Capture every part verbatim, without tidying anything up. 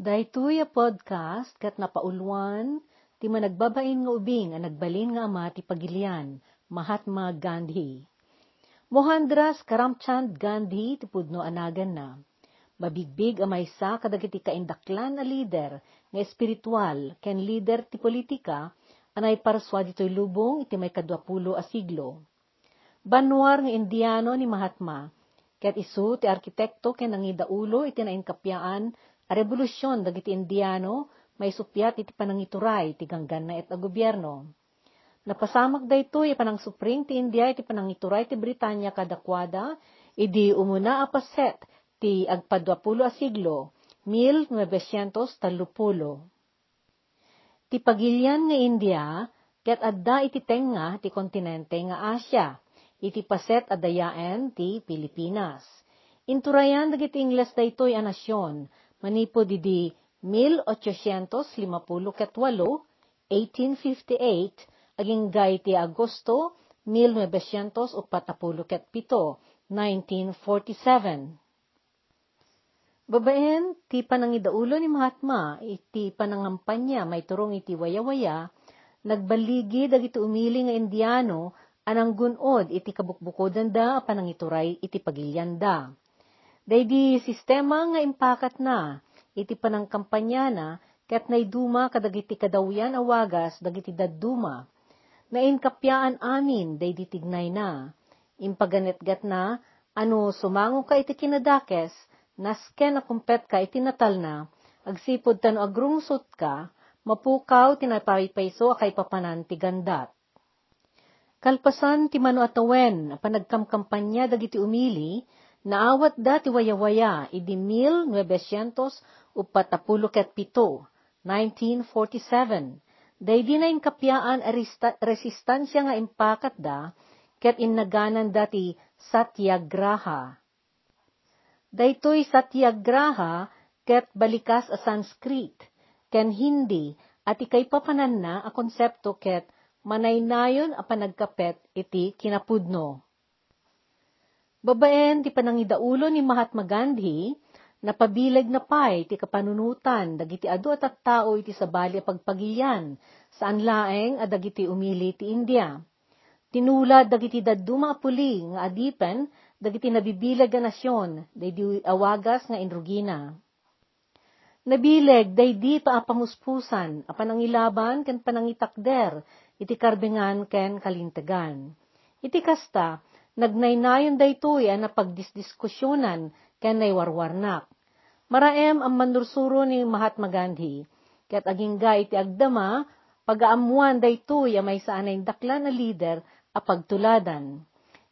Daytoy a podcast kat napauluan ti managbabain nga ubing ang nagbalin nga ama ti Pagilian, Mahatma Gandhi. Mohandas Karamchand Gandhi ti pudno anagan na. Mabigbig ang maysa kadagiti kaindaklan a lider nga espiritual ken lider ti politika anay paraswa ditoy lubong iti may kadwapulo a siglo. Banwar nga Indiano ni Mahatma ket isu ti arkitekto ken nangidaulo iti nainkapyaan a revolusyon dagiti Indiano, may supyat iti panangituray, iti ganggana et a gobyerno. Napasamak daytoy panang supring ti India iti panangituray ti Britania kadakwada, idi umuna a paset ti agpadwapulo a siglo, nineteen thirty. Ti Pagilian nga India, ket adda iti tenga ti kontinente nga Asia, iti paset adayaen ti Pilipinas. Inturayan dagiti Ingles daytoy a nasyon, manipod idi eighteen fifty-eight, eighteen fifty-eight, aging gay ti Agosto, nineteen forty-seven, nineteen forty-seven. Babaen, ti panangidaulo ni Mahatma, iti panangampanya, may turong iti waya-waya, nagbaligi dagiti umili nga Indiano, anang gunod iti kabukbukodan da, panangituray iti Pagilian da. Daydi sistema nga impakat na, iti panangkampanya na, ket naiduma kadagiti kadawyan awagas dagiti dadduma. Nainkapyaan amin, daydi tignay na. Impaganetgat na, ano sumango ka iti kinadakes, nasken akumpet ka iti Natal na, agsipod tano agrungsot ka, mapukaw tinapaypayso akay papanan ti gandat. Kalpasan ti mano atawen, panagkamkampanya dagiti umili, naawat dati waya-waya, idi nineteen forty-seven, nineteen forty-seven, daydi na inkapyaan a resistansya nga impakat da, ket innaganan dati satyagraha. Daytoy satyagraha, ket balikas a Sanskrit, ken Hindi, at ikay papanan na a konsepto ket manaynayon a panagkapet iti kinapudno. Babaen, ti panangidaulo ni Mahatma Gandhi, napabilag na pay, ti kapanunutan, dagiti adu at at tao iti sabali a pagpagilian, saan laeng adagiti umili ti India. Tinula dagiti dadduma apuli, nga adipen, dagiti nabibilag a nasyon, daydi awagas nga inrugina. Nabilag, daydi paapanghuspusan, a panangilaban ken panangitakder, iti karbengan ken kalintegan. Iti kasta, nagnaynayon daytoy ang napagdisdiskusyonan ken naywarwarnak. Maraem ang manursuro ni Mahatma Gandhi, kaya't agingga iti agdama, pag-aamuan daytoy ang may saanay daklan na lider a pagtuladan.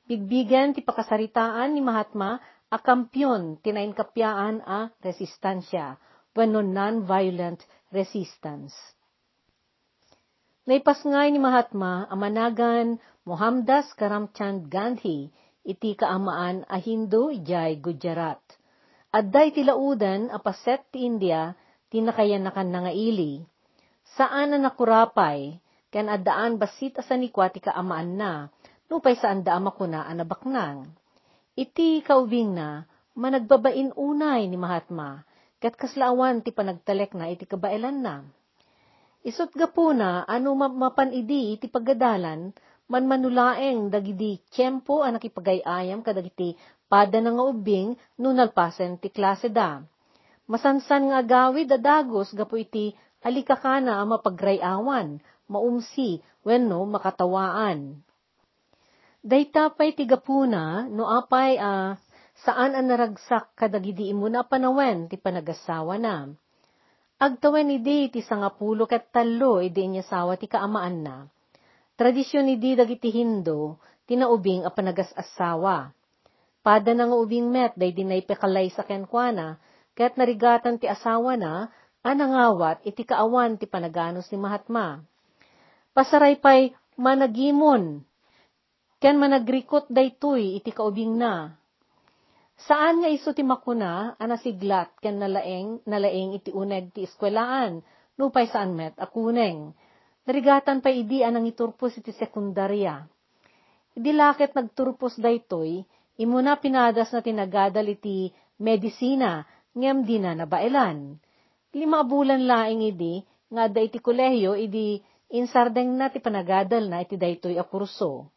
Bigbigan ti pakasaritaan ni Mahatma a kampiyon tinainkapyaan a resistansya, wenno non-violent resistance. Naipasngay ni Mahatma ang managan Mohandas Karamchand Gandhi iti kaamaan a Hindu jay Gujarat. Adday ti laudan a paset ti India tinakayanakan na nga ili. Saan na nakurapay ken addaan basit asanikwa ti kaamaan na nupay saan daama ko na anabaknang. Iti kaubing na managbabain unay ni Mahatma ket kaslaawan ti panagtalek na iti kabaelan na. Isot gapo na ano mapanidi iti paggadalan man manulaeng dagiti tiyempo a nakipagayayam kadagiti pada nga ubing no nalpasen ti klase da. Masansan nga agawid adagos gapo iti alikakana a mapagrayawan, maumsi wenno makatawaan. Daytapay ti gapuna no apay a uh, saan an naragsak kadagiti imuna panawen ti panagasawa na. Agtawen idi ti sangapulo ket tallo idi inya sawa ti kaamaan na. Tradisyon idi dagiti Hindo tinaubing a panagasasawa. Pada na nga ubing met daydi naipekalay sa kenkwana ket narigatan ti asawa na anangawat iti kaawan ti panaganos ni Mahatma. Pasaray pay managimon ken managrikot daytoy iti kaubing na. Saan nga iso ti makuna, anasiglat, ken nalaeng, nalaeng iti uneg ti eskwelaan, nupay saan met akuneng. Narigatan pa idi anang iturpos iti sekundarya. Idi laket nagturpos daytoy, imuna pinadas na tinagadal iti medisina, ngem di na nabailan. Lima bulan laing idi, nga da iti kolehiyo, idi insardeng na ti panagadal na iti daytoy a kurso.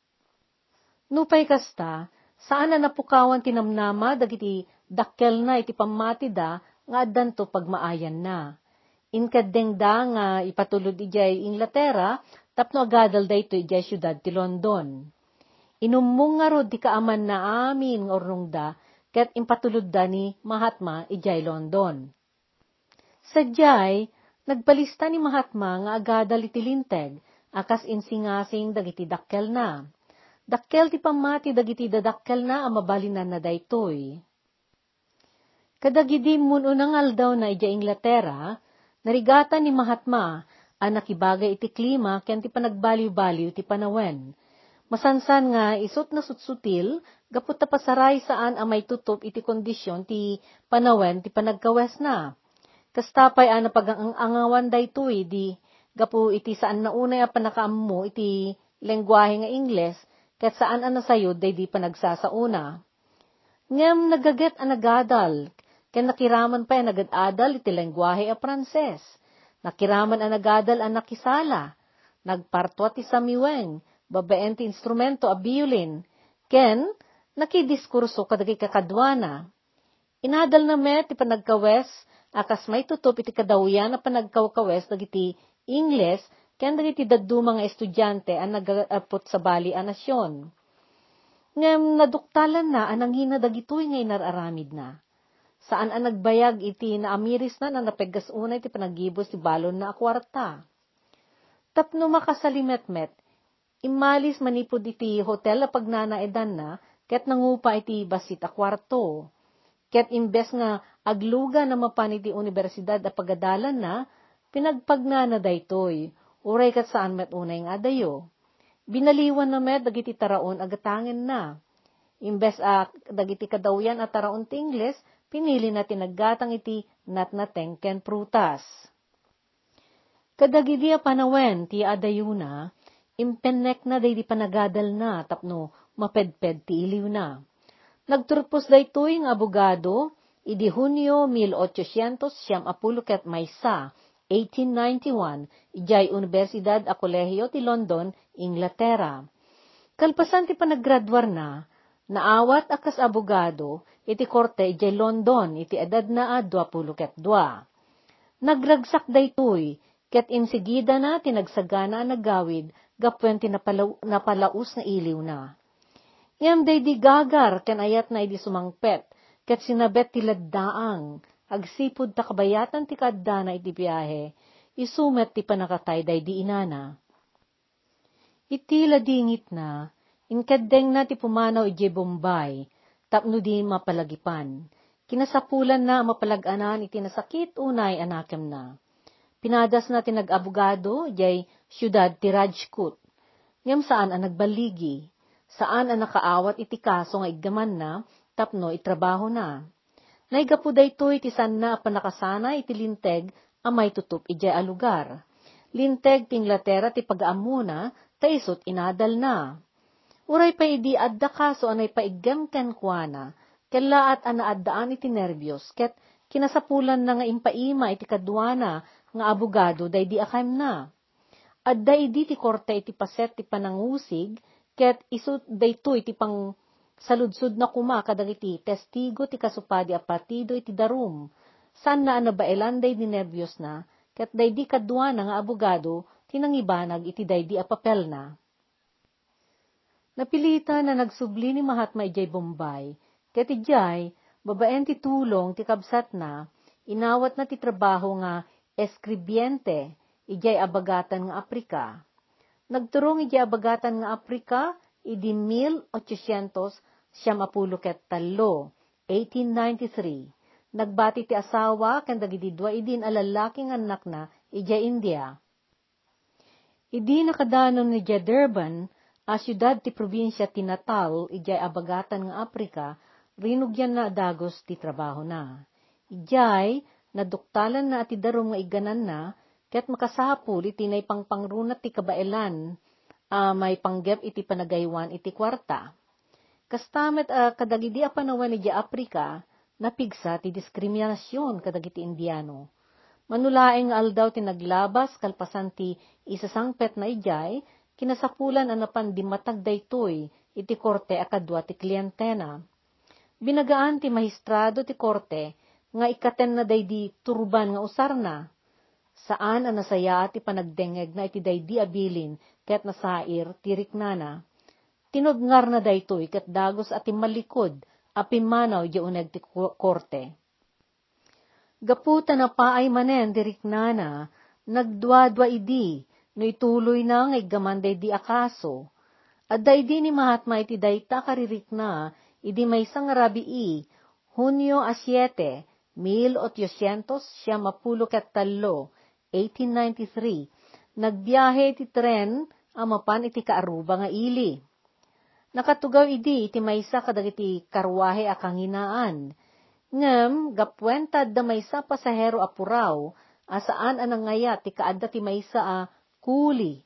Nupay kasta, saan na napukawan tinamnama dagiti dakkel na iti pamatida nga addanto pagmaayan na. Inkadeng da nga ipatulod ijay Inglaterra, tapno agadal da ito ijay syudad ti London. Inummong nga rod di kaaman na amin ornong da, ket impatulod da ni Mahatma ijay London. Sadyay, nagbalista ni Mahatma nga agadal iti linteg, akas insingasing dagiti dakkel na. Dakkel ti pamati dagiti dadakkel na ang mabalinan na daytoy. Kadagidi mununangal daw na ija Inglaterra, narigatan ni Mahatma ang nakibagay iti klima ken ti panagbaliw-baliw ti panawen. Masansan nga isot na sutsutil, gapot na pasaray saan ang may tutup iti kondisyon ti panawen ti panagkawes na. Kastapay ang napagangangawan daytoy di gapu iti saan naunay ang panakaammo iti lengguahe nga Ingles, ket saan ang nasayod day di panagsasauna. Ngem nagaget ang nagadal, ken nakiraman pa ang nagadadal iti lengguahe a Pranses. Nakiraman ang nagadal ang nakisala, nagpartwa ti samiweng, babaen ti instrumento a biolin, ken nakidiskurso kadagay kakadwana. Inadal na met ti panagkawes, akas may tutup iti kadawian na panagkawkawes dagiti Ingles, ken dagiti daddu mga estudyante ang nagapot sa bali a nasyon. Ngem naduktalan na anang hina dagitoy ngay nararamid na. Saan ang nagbayag iti na amiris na na napegas unay ti panagibos ti balon na akwarta. Tapno makasalimet-met, imalis manipod iti hotel a pagnanaedan na, ket nangupa iti basit a kwarto. Ket imbes nga agluga na mapan iti universidad a pagadalan na, pinagpagnana daytoy. Uray kat saan met unay nga dayo. Binaliwan na met dagiti taraon agatangin na. Imbes a dagiti kadawyan at taraon ti Ingles, pinili na tinaggatang iti natnateng ken prutas. Kadagidi a panawen ti adayo na, impennek na day di panagadal na tapno mapedped ti iliw na. Nagturpos daytoy ng abogado, idi Hunyo eighteen ninety ket maysa, eighteen ninety-one, ijay Universidad a Kolehiyo ti London, Inglaterra. Kalpasan ti panaggraduar na, naawat akas abogado, iti korte ijay London, iti edad na a twenty-two. Nagragsak daytoy, ket insigida na tinagsagana ang nagawid, gapwen ti napalaus na iliw na. Ngem day di gagar, ken ayat na idi sumangpet, ket sinabet ti laddaang, agsipod takabayatan ti kadda na iti biyahe, isumet ti panakatay day di inana. Iti ladingit na, inkadeng na ti pumanaw ije Bombay, tapno di mapalagipan. Kinasapulan na mapalaganan iti nasakit unay anakem na. Pinadas na ti nag-abogado, jay siyudad ti Rajkot. Ngem saan ang nagbaligi, saan ang nakaawat iti kaso nga iggaman na, tapno itrabaho na. Naigapu daytoy iti sanna panakasana iti linteg amay tutup ijay a lugar. Linteg ti Inglaterra ti pagaamuna ta isot inadal na. Uray pa idi adda kaso anay paiggem ken kuana, kellaat ana addaan iti nervyos ket kinasapulan na nga impaima iti kadwana nga abogado day di akam na. Adda idi ti korte iti paset ti panangusig ket isot daytoy ti pang saludsud na kuma kadagiti testigo ti kasupadi a partido iti darum, saan na anabailan day di nervyos na, ket day di kadwana nga abogado, tinangibanag iti day di a papel na. Napilita na nagsubli ni Mahatma ijay Bombay, ket ijay, babaen ti tulong ti kabsat na, inawat na ti trabaho nga eskribyente, ijay abagatan nga Aprika. Nagturong ijay abagatan nga Aprika, idi eighteen ninety-three, eighteen ninety-three, nagbati ti asawa ken dagiti dua idin a lalaking anak na ijay India. Idi nakadanom ni ijay Durban, a siyudad ti probinsya ti Natal, ijay abagatan nga Aprika, rinugyan na dagos ti trabaho na. Ijay, naduktalan na ati darom nga iganan na, ket makasapul iti nay pangpangrunat ti kabaelan, a uh, may panggep iti panagaywan iti kwarta. Kastamet uh, kadagidi a panawen iti Aprika, napigsa ti diskriminasyon kadagiti Indiano. Manulaing aldaw tinaglabas kalpasan ti isasangpet na ijay, kinasapulan anapan di matagdaytoy iti korte akadwa ti klientena. Binagaan ti mahistrado ti korte nga ikaten na daydi turban nga usarna. Saan ang nasaya at ipanagdengeg na iti daydi abilin ket nasair tiriknana. Tinudngar na daytoy ket dagos at imalikod apimanaw yauneg ti korte. Gaputa na paay manen diriknana, nagdwadwa idi, no ituloy na ngay gamanday di akaso. At daydi ni Mahatma iti dayta karirikna, idi may sangrabii, Hunyo asyete, eighteen ninety-three, nagbiyahe iti tren, amapan iti kaaruba nga ili. Nakatugaw idi iti maysa kadagiti karwahe akanginaan. Ngem, gapwentad da maysa pasahero apuraw, asaan anangayat ti kaadda ti maysa a kuli,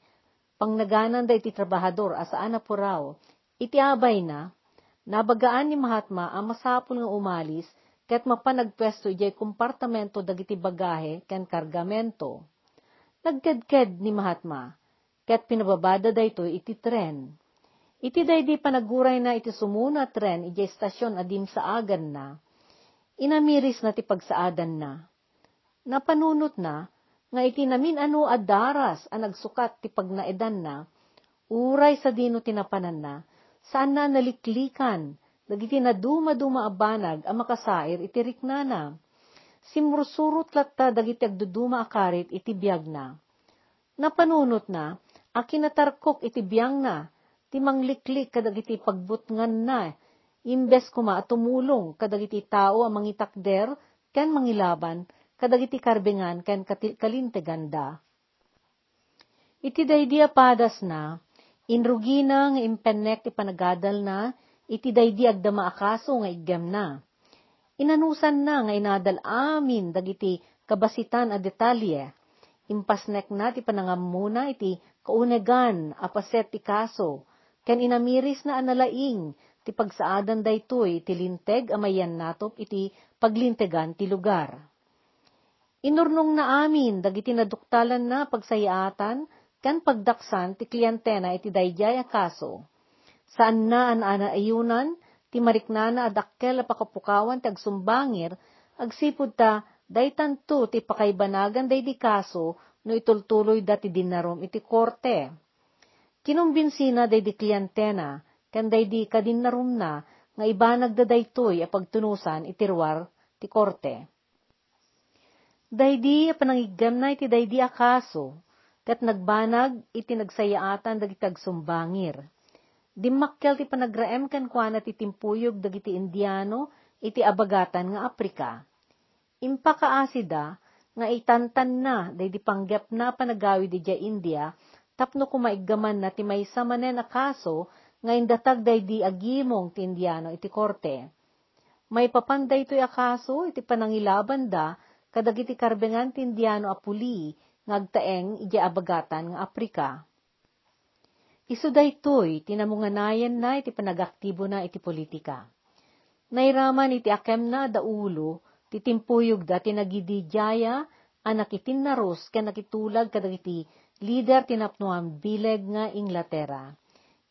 pangnaganan da iti trabahador asaan apuraw, iti abay na, nabagaan ni Mahatma ang masapul nga umalis, ket mapanagpwesto ijay kompartamento dagiti bagahe ken kargamento. Nagkedked ni Mahatma, ket pinababada dayto iti tren. Iti daydi panaguray na iti sumuna tren ijay stasyon adim sa agan na. Inamiris na ti pagsaadan na. Napanunot na, nga iti namin ano adaras ang nagsukat ti pagnaedan na, uray sa dino tinapanan na, saan na naliklikan, dagiti na dumaduma abanag ang makasair iti riknana. Simursurot latta dagiti agduduma akarit iti biyag na. Napanunot na, akinatarkok iti biyang na, timangliklik kadagiti pagbutngan na, imbes kuma at tumulong kadagiti tao ang mangitakder ken mangilaban kadagiti karbengan ken kalinteganda. Iti daydi apadas na inrugina nga impennek ipanagadal na iti daydi agdama akaso nga iggem na. Inanusan na nga inadal amin dagiti kabasitan a detalye. Impasnek na ti panangammuna iti kaunegan apaset ti kaso ken inamiris na analaing ti pagsaadan daytoy ti linteg amayan natop iti paglintegan ti lugar. Inurnong na amin dagiti naduktalan na pagsayaatan ken pagdaksan ti klientena iti dayjay akaso. Saan na an anaayunan ti mariknana adakkel apakapukawan ti agsumbangir agsipud ta daytanto ti pakaybanagan daydi kaso no itultuloy dati dinarom iti korte. Kinumbensina daydi klientena kanday di kadinarum na, nga iba nagdadaytoy a pagtunusan itirwar ti korte. Daydi a panangiggam na iti daydi akaso, kat nagbanag iti nagsayaatan dagitag sumbangir. Dimakkel ti panagraem kankwana ti timpuyog dagiti Indiano iti abagatan nga Aprika. Impakaasida, nga itantan na daydi panggap na panagawi di dya India, tapno kumaiggaman na ti maysa manen akaso, ngayon datag daydi agimong ti Indiano iti korte. May papanday to'y akaso iti panangilaban da kadagiti karbengan ti Indiano apuli ngagtaeng iti abagatan nga Aprika. Isu daytoy tinamunganayan na iti panagaktibo na iti politika. Nairaman iti akem na daulo titimpuyog da tinagidijaya anakitin na Rus ken nakitulag kadagiti lider tinapnoam bileg nga Inglaterra.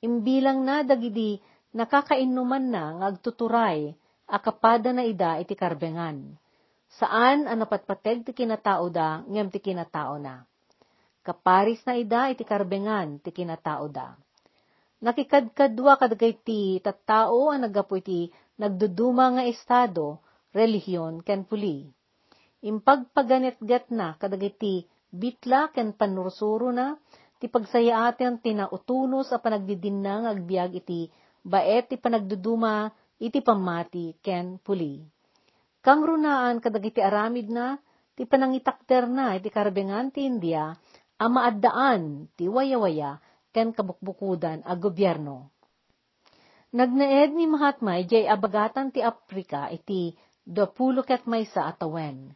Imbilang na dagidi nakakainuman na ngagtuturay akapada na ida iti karbengan. Saan ang napatpateg ti kinatao da ngem ti kinatao na. Kaparis na ida iti karbengan ti kinatao da. Nakikadkadwa kadagiti tattao ang nagapu iti nagduduma nga estado, relihiyon ken puli. Impagpaganetgat na kadagiti bitla ken panursuro na ti pagsayaaten tinautunos a panagdidinna nga agbiag iti baet ti panagduduma iti pamati ken puli. Kang runaan kadagiti aramid na ti panangitakter na iti karbengan ti India a maaddaan ti wayawaya ken kabukbukudan a gobyerno. Nagnaed ni Mahatma ijay abagatan ti Aprika iti dapuluket maysa atawen.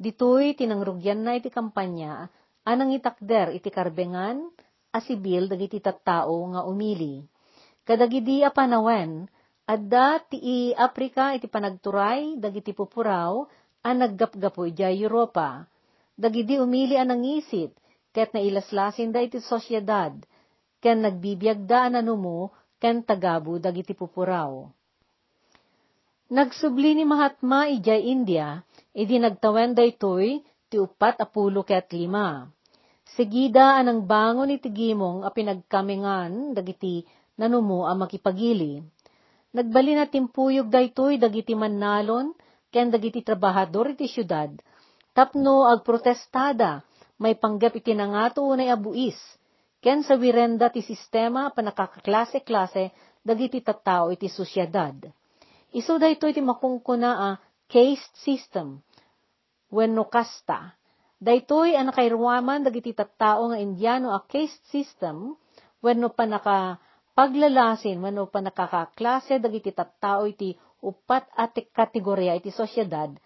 Ditoy tinangrugyan na iti kampanya anang itakder iti karbengan, asibil dagiti tattao nga umili. Kadagidi a panawen, adda ti Aprika iti panagturay dagiti pupuraw, ang naggapgapo iti Europa. dagidi umili ang nangisit, ket nailaslasin da iti sosyedad, ken nagbibiyagda nanumo, ken tagabu dagiti pupuraw. Nagsubli ni Mahatma ijay India, idi nagtawen da ito'y ti upat apulo ket lima. Sigida anang bangon iti gimong a pinagkamingan dagiti nanumo a makipagili. Nagbali na timpuyog da ito'y dagiti mannalon, ken dagiti trabahador iti syudad, tapno agprotestada, may panggap iti nangato unay abuis, ken sa wirenda ti sistema panakakaklase-klase dagiti tattao iti sosyedad. Isu da ito'y timakungkuna a caste system, wenno kasta. Daytoy ang nakairwaman dagiti tattao nga Indiano a caste system wenno panakapaglalasin wenno panakakaklase dagiti tattao iti upat at kategorya iti sosyedad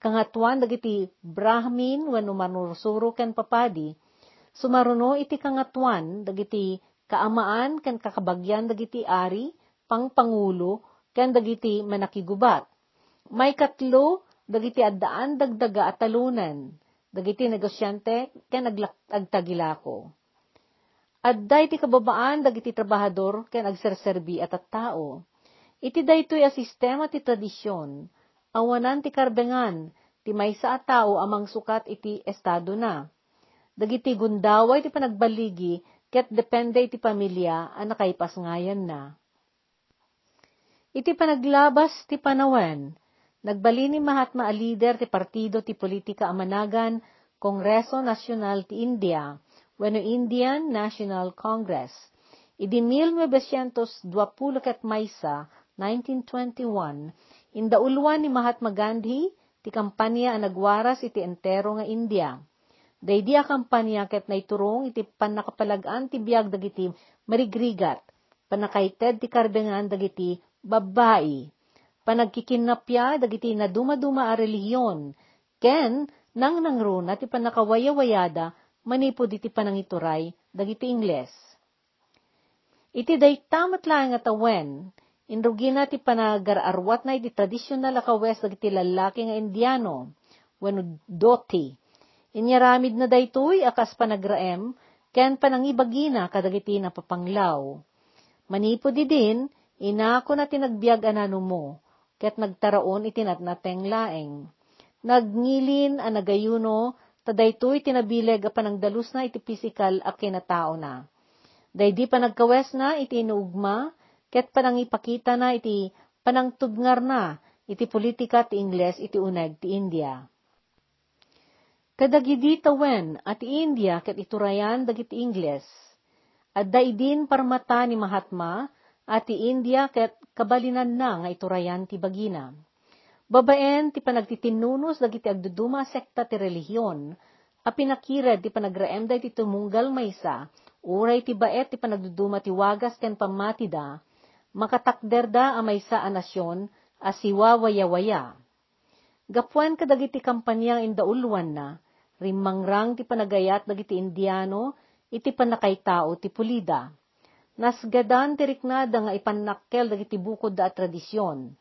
kangatuan dagiti Brahmin wenno manursuro ken papadi sumaruno iti kangatuan dagiti kaamaan ken kakabagyan dagiti ari pangpangulo ken dagiti manakigubat may katlo dagiti addaan dagdaga at talunan dagiti negosyante ken agtagilako. Adday ti kababaan dagiti trabahador ken agserserbi at tao. Iti daytoy a sistema ti tradisyon, awanan ti karbengan, ti maysa a tao amang sukat iti estado na. Dagiti gundaway ti panagbaligi ket depende iti pamilya a nakaypasngayan na. Iti panaglabas ti panawen. Nagbali ni Mahatma a lider ti partido ti politika a managan Kongreso Nasyonal ti India, wenno Indian National Congress. Idi nineteen twenty ket maysa, nineteen twenty-one, indauluan ni Mahatma Gandhi ti kampanya a nagwaras iti entero nga India. Daydi a kampanya ket naiturong iti panakapalag-an ti biag dagiti marigrigat, panakaited ti karbengan dagiti babae. Panagkikinapya dagiti na dumaduma a relihiyon, ken nang nangruna ti panakawayawayada manipod iti panangituray dagiti Ingles. Iti daytamat laeng nga tawen, indrugina ti panagararwat na iti tradisyonal a kawes dagiti lalaki nga Indiano, wenno doti. Inyaramid na daytoy akas panagraem, ken panangibagina kadagiti napapanglaw. Manipod idin, inako na tinagbiag anano mo, ket nagtaraon itinatnateng laeng. Nagngilin a nagayuno, tadaytoy tinabileg a panangdalus na iti pisikal a kinatao na. Daydi panagkawes na iti inuugma, ket panangipakita na iti panangtudngar na iti politika ti Ingles iti uneg ti India. Kadagidi tawen at India ket iturayan dagiti Ingles. Adda idin parmata ni Mahatma ati India ket kabalinan na nga iturayan ti bagina. Babaen ti panagtitinunos dagiti agduduma sekta ti relihiyon, a pinakired ti panagraem da iti tumunggal maysa, uray ti baet ti panagduduma ti wagas ken pamatida, makatakder da a maysa a nasyon a siwawayawaya. Gapuan kadagiti kampanyang indauluan na, rimangrang ti panagayat dagiti Indiano, iti panakaytao ti pulida. Nasgadan tiriknada nga ipannakkel dagiti bukod da tradisyon,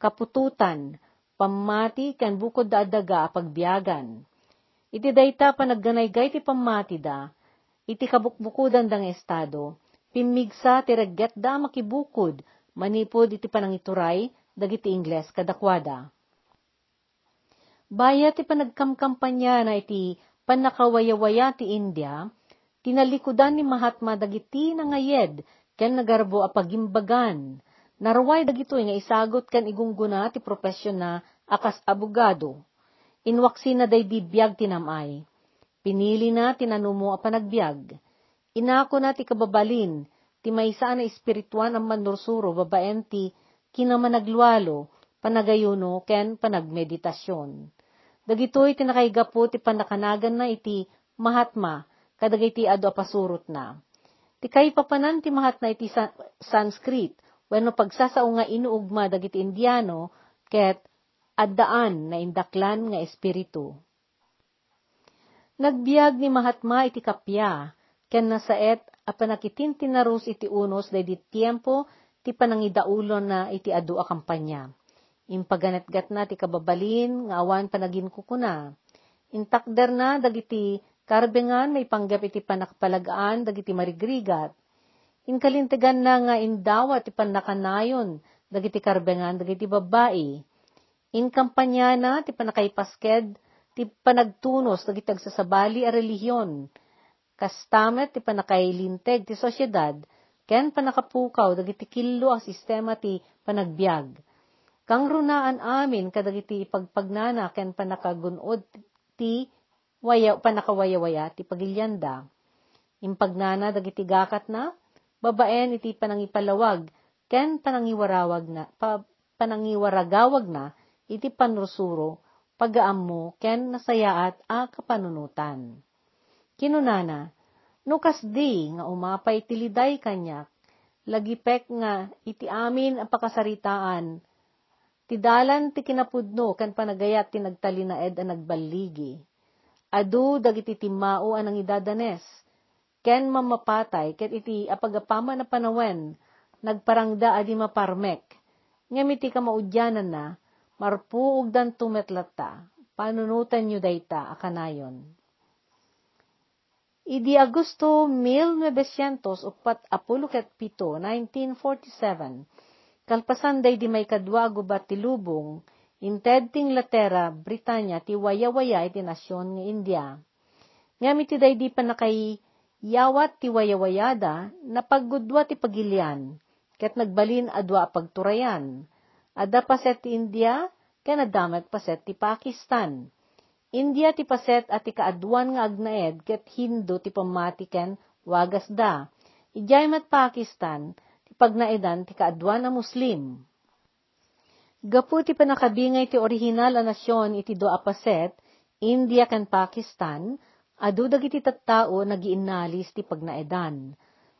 kapututan, pamati ken bukod da daga pagbiagan. Iti dayta panagganay-gay ti pamati da, iti kabukbukudan dang estado, pimigsa tiragget da makibukod, manipod iti panangituray dagiti Ingles kadakwada. Bayat ti panagkamkampanya na iti panakawayawaya ti India, tinalikudan ni Mahatma dagiti nangayed ken nagarbo a pagimbagan. Narway dagitoy nga isagot ken igungguna ti propesyon na akas abogado. Inwaksi na daydi biag tinamay. Pinili na tinanumo a panagbiag. Inako na ti kababalin ti maysa na espirituan ang manursuro babaen ti kinamanaglualo, panagayuno ken panagmeditasyon. Dagitoy tinakaygapo ti panakanagan na iti Mahatma kadagiti ado apasurot na. Ti kaypapanan ti Mahatna iti Sanskrit, wenno pagsasao nga inuugma dagiti Indiano, ket addaan na indaklan nga espiritu. Nagbiag ni Mahatma iti kapya, ken nasaet a panakitin tinarus iti unos daydi tiempo ti panangidaulon na iti adu a kampanya. Impaganetgat na ti kababalin nga awan panagin kukuna. Intakder na dagiti karbengan may panggap iti panakapalagaan dagiti marigrigat. Inkalintigan na nga indawa ti panakanayon dagiti karbengan dagiti babae. Inkampanya na ti panakaipasked ti panagtunos dagiti agsasabali a relihiyon. Kastamet ti panakailinteg ti sosyedad ken panakapukaw dagiti killo a sistema ti panagbiag. Kang runaan amin kadagiti ipagpagnana ken panakagunod ti waya, panakawayawaya ti Pagilianda. Impagnana dagiti gakat na, babaen iti panangipalawag, ken panangiwarawag na, pa, panangiwaragawag na, iti panrusuro, pagaammo ken nasayaat a kapanunutan. Kinunana, nukas di nga umapay tiliday kanyak, lagipek nga iti amin ang pakasaritaan, tidalan ti kinapudno kan panagayat ti nagtalinaed a nagbaligi. Adu dagiti timao anang idadanes. Ken mamapatay ket iti apagapama na panawen nagparangda adi maparmek. Ngem iti kamaudyanan na marpuog dan tumetlata. Panunutan nyo dayta akanayon. Idi Agosto nineteen forty-seven, nineteen forty-seven. Kalpasanday di may kadwa gubat ti lubong, inted ting Latera, Britania, ti wayawaya iti nasyon ng India. Ngam iti day di panakayawat ti wayawayada, napaggudwa ti Pagilian, ket nagbalin adwa pagturayan. Ada paset ti India, ken adamet paset ti Pakistan. India ti paset at ti kaaduan nga agnaed, ket Hindu ti pamatiken wagas da. Ijaymat Pakistan, pagnaedan ti kaadwan na Muslim. Gapu ti panakabingay ti orihinal a nasyon iti dua paset, India kan Pakistan, adu dagiti tattao nagiinnalis ti pagnaedan.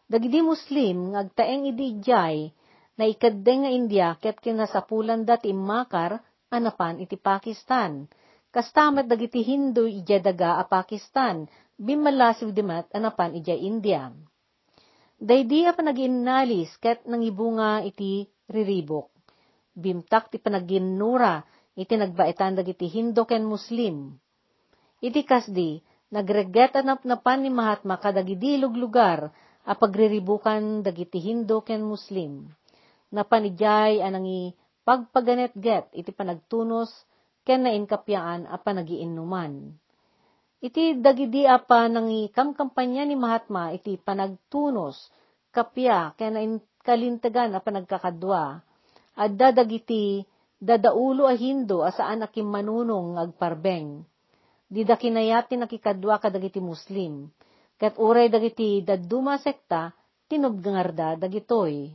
Dagiti Muslim ngagtaeng idi ijay na ikaddeng nga India ket kinasapulan da ti Makar anapan iti Pakistan. Kastamet dagiti Hindu ijay daga a Pakistan, bimalasiw dimat anapan ijay India. Daydi a panaginnalis ket nangibunga iti riribok. Bimtak ti panaginnura iti nagbaetan dagiti Hindo ken Muslim. Iti kasdi nagregget anapnapan ni Mahatma kadagiti luglugar a pagriribukan dagiti Hindo ken Muslim. Napanijay anangi pagpaganetget iti panagtunos ken nainkapyaan a panagiinnuman. Iti dagidi apa nangi kamkampanya ni Mahatma iti panagtunos, kapya, kaya kalintagan a panagkakadwa. Adda dagiti dadaulo a Hindo asaan akim manunong agparbeng. Didakinayati nakikadwa kadagiti Muslim. Ket uray dagiti daduma sekta, tinubgangarda dagitoy.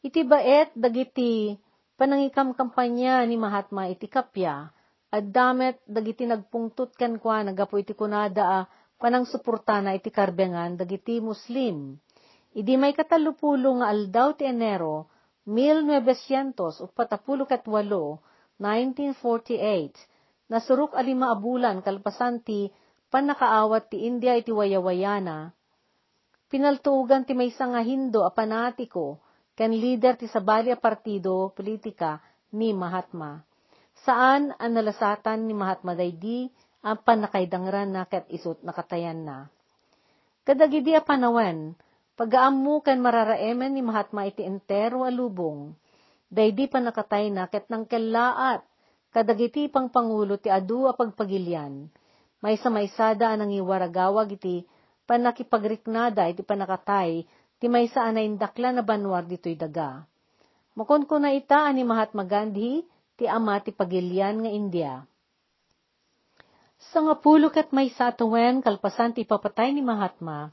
Iti baet dagiti panangikamkampanya ni Mahatma iti kapya. At damet dagiti nagpungtut ken kwa nagapo iti kunada a panangsuportana iti karbengan dagiti Muslim. Idi may katalupulo nga aldaw ti Enero nineteen forty-eight, nineteen forty-eight, nasurok a lima a bulan kalpasan ti panakaawat ti India iti wayawayana. Pinaltuugan ti maysa nga Hindo a panatiko ken lider ti sabali a partido politika ni Mahatma. Saan ang nalasatan ni Mahatma daydi ang panakaidangran na ket isut nakatayan na. Kadagidi a panawen, pagaammo ken mararaemen ni Mahatma iti entero a lubong. Daydi panakatay na ket nangkellaat kadagiti pangpangulo ti adu a pagpagilian. Maysa maysada a nangiwaragawag iti panakipagriknada iti panakatay ti maysa a naindakla na banwar ditoy daga. Makonkona ita ani Mahatma Gandhi ti ama ti Pagilian nga India. Sa nga pulok at may satuwen kalpasan ti papatay ni Mahatma,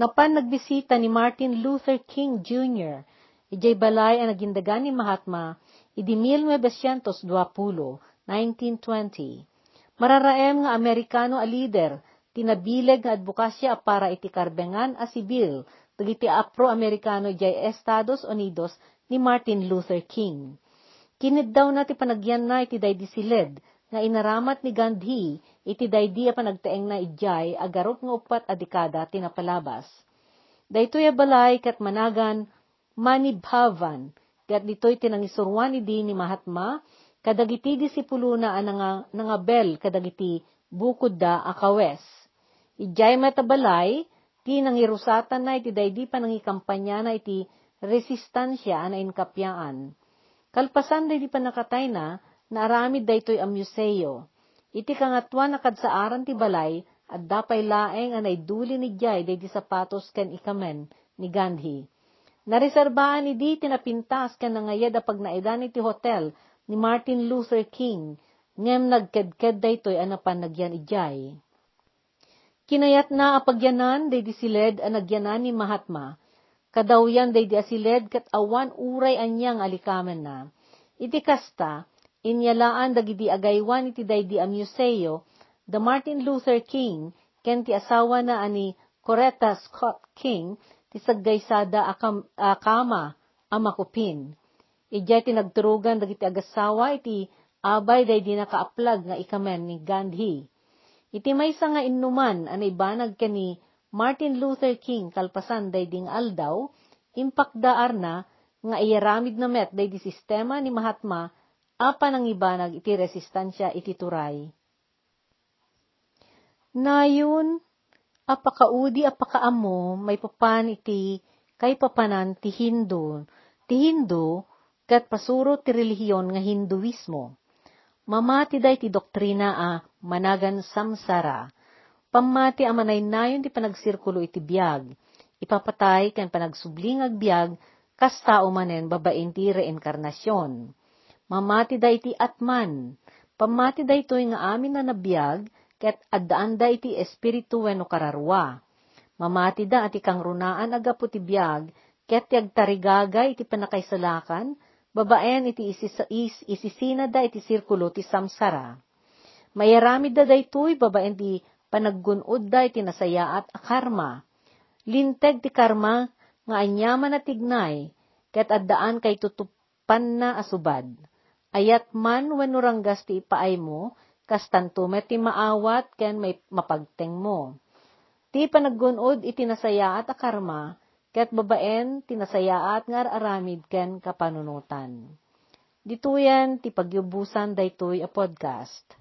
napan nagbisita ni Martin Luther King Junior Ijay balay ang nagindagan ni Mahatma idi nineteen twenty, nineteen twenty. Mararaem nga Amerikano a lider, tinabileg nga adbukasya para iti karbengan a sibil, dagiti Afro-Amerikano jay Estados Unidos ni Martin Luther King. Kinid daw na ti panagyan na iti daydi silid, na inaramat ni Gandhi, iti daydi a panagtaeng na ijay, agarop nga upat a dekada tinapalabas. Daytoy a balay kat managan Mani Bhavan, kat ditoy tinangisurwan idi ni Mahatma, kadagiti disipulo na anang nangabel kadagiti bukod da akawes. Ijay matabalay, ti nangirusatan na iti daydi pa nang ikampanya na iti resistansya na inkapyaan. Kalpasan daydi pa nakatay na, naaramid daytoy ang museo. Iti kangatwa na kadsaaran ti balay, at dapay laeng anay duli ni Jay daydi sapatos ken ikamen ni Gandhi. Nareserbaan ni di tinapintas ken nangayad apag naidan iti hotel ni Martin Luther King, ngem nagkedked daytoy anapan nagyan ijay. Kinayat na apagyanan, day di siled anagyanan ni Mahatma. Kadawyan, day di asiled, kat awan uray anyang alikaman na. Iti kasta, inyalaan dagiti agaywan iti day di amuseo, the Martin Luther King, ken ti asawa na ani Coretta Scott King, ti saggaysada akam, akama, amakupin. Ijay tinagturugan dagiti agasawa, iti abay day di nakaaplag nga ikamen ni Gandhi. Iti maysa nga innuman anay banag ka ni Martin Luther King kalpasan day ding aldaw, impakdaar na nga iyaramid na met day di sistema ni Mahatma apan ang ibanag iti resistansya iti turay. Nayon, apakaudi apakaamo may papan iti kay papanan ti Hindu. Ti Hindu kat pasuro ti relihiyon nga Hinduismo. Mamati day ti doktrina a ah, managan samsara. Pamati amanay nayon ti panagsirkulo iti biyag. Ipapatay ken panagsubling ag biyag kasta umanen babaen ti reenkarnasyon. Mamati da iti atman. Pamati da ito'y nga amin na nabiyag ket addaan da iti espiritu wenno kararwa. Mamati da ati kang runaan agapu ti biyag ket ti agtarigagay iti panakaisalakan babaen iti isis- is- isisina da iti sirkulo ti samsara. Mayaramid da daytoy babaen di panaggunod da iti nasaya at karma. Linteg ti karma nga anyaman na tignay, ket addaan kay tutupan na asubad. Ayat man wenno ranggas ti ipaay mo, kastantume ti maawat ken may mapagteng mo. Ti panaggunod iti nasaya at karma, ket babaen ti nasaya at nga aramid ken kapanunutan. Dituyan ti pagyubusan daytoy a podcast.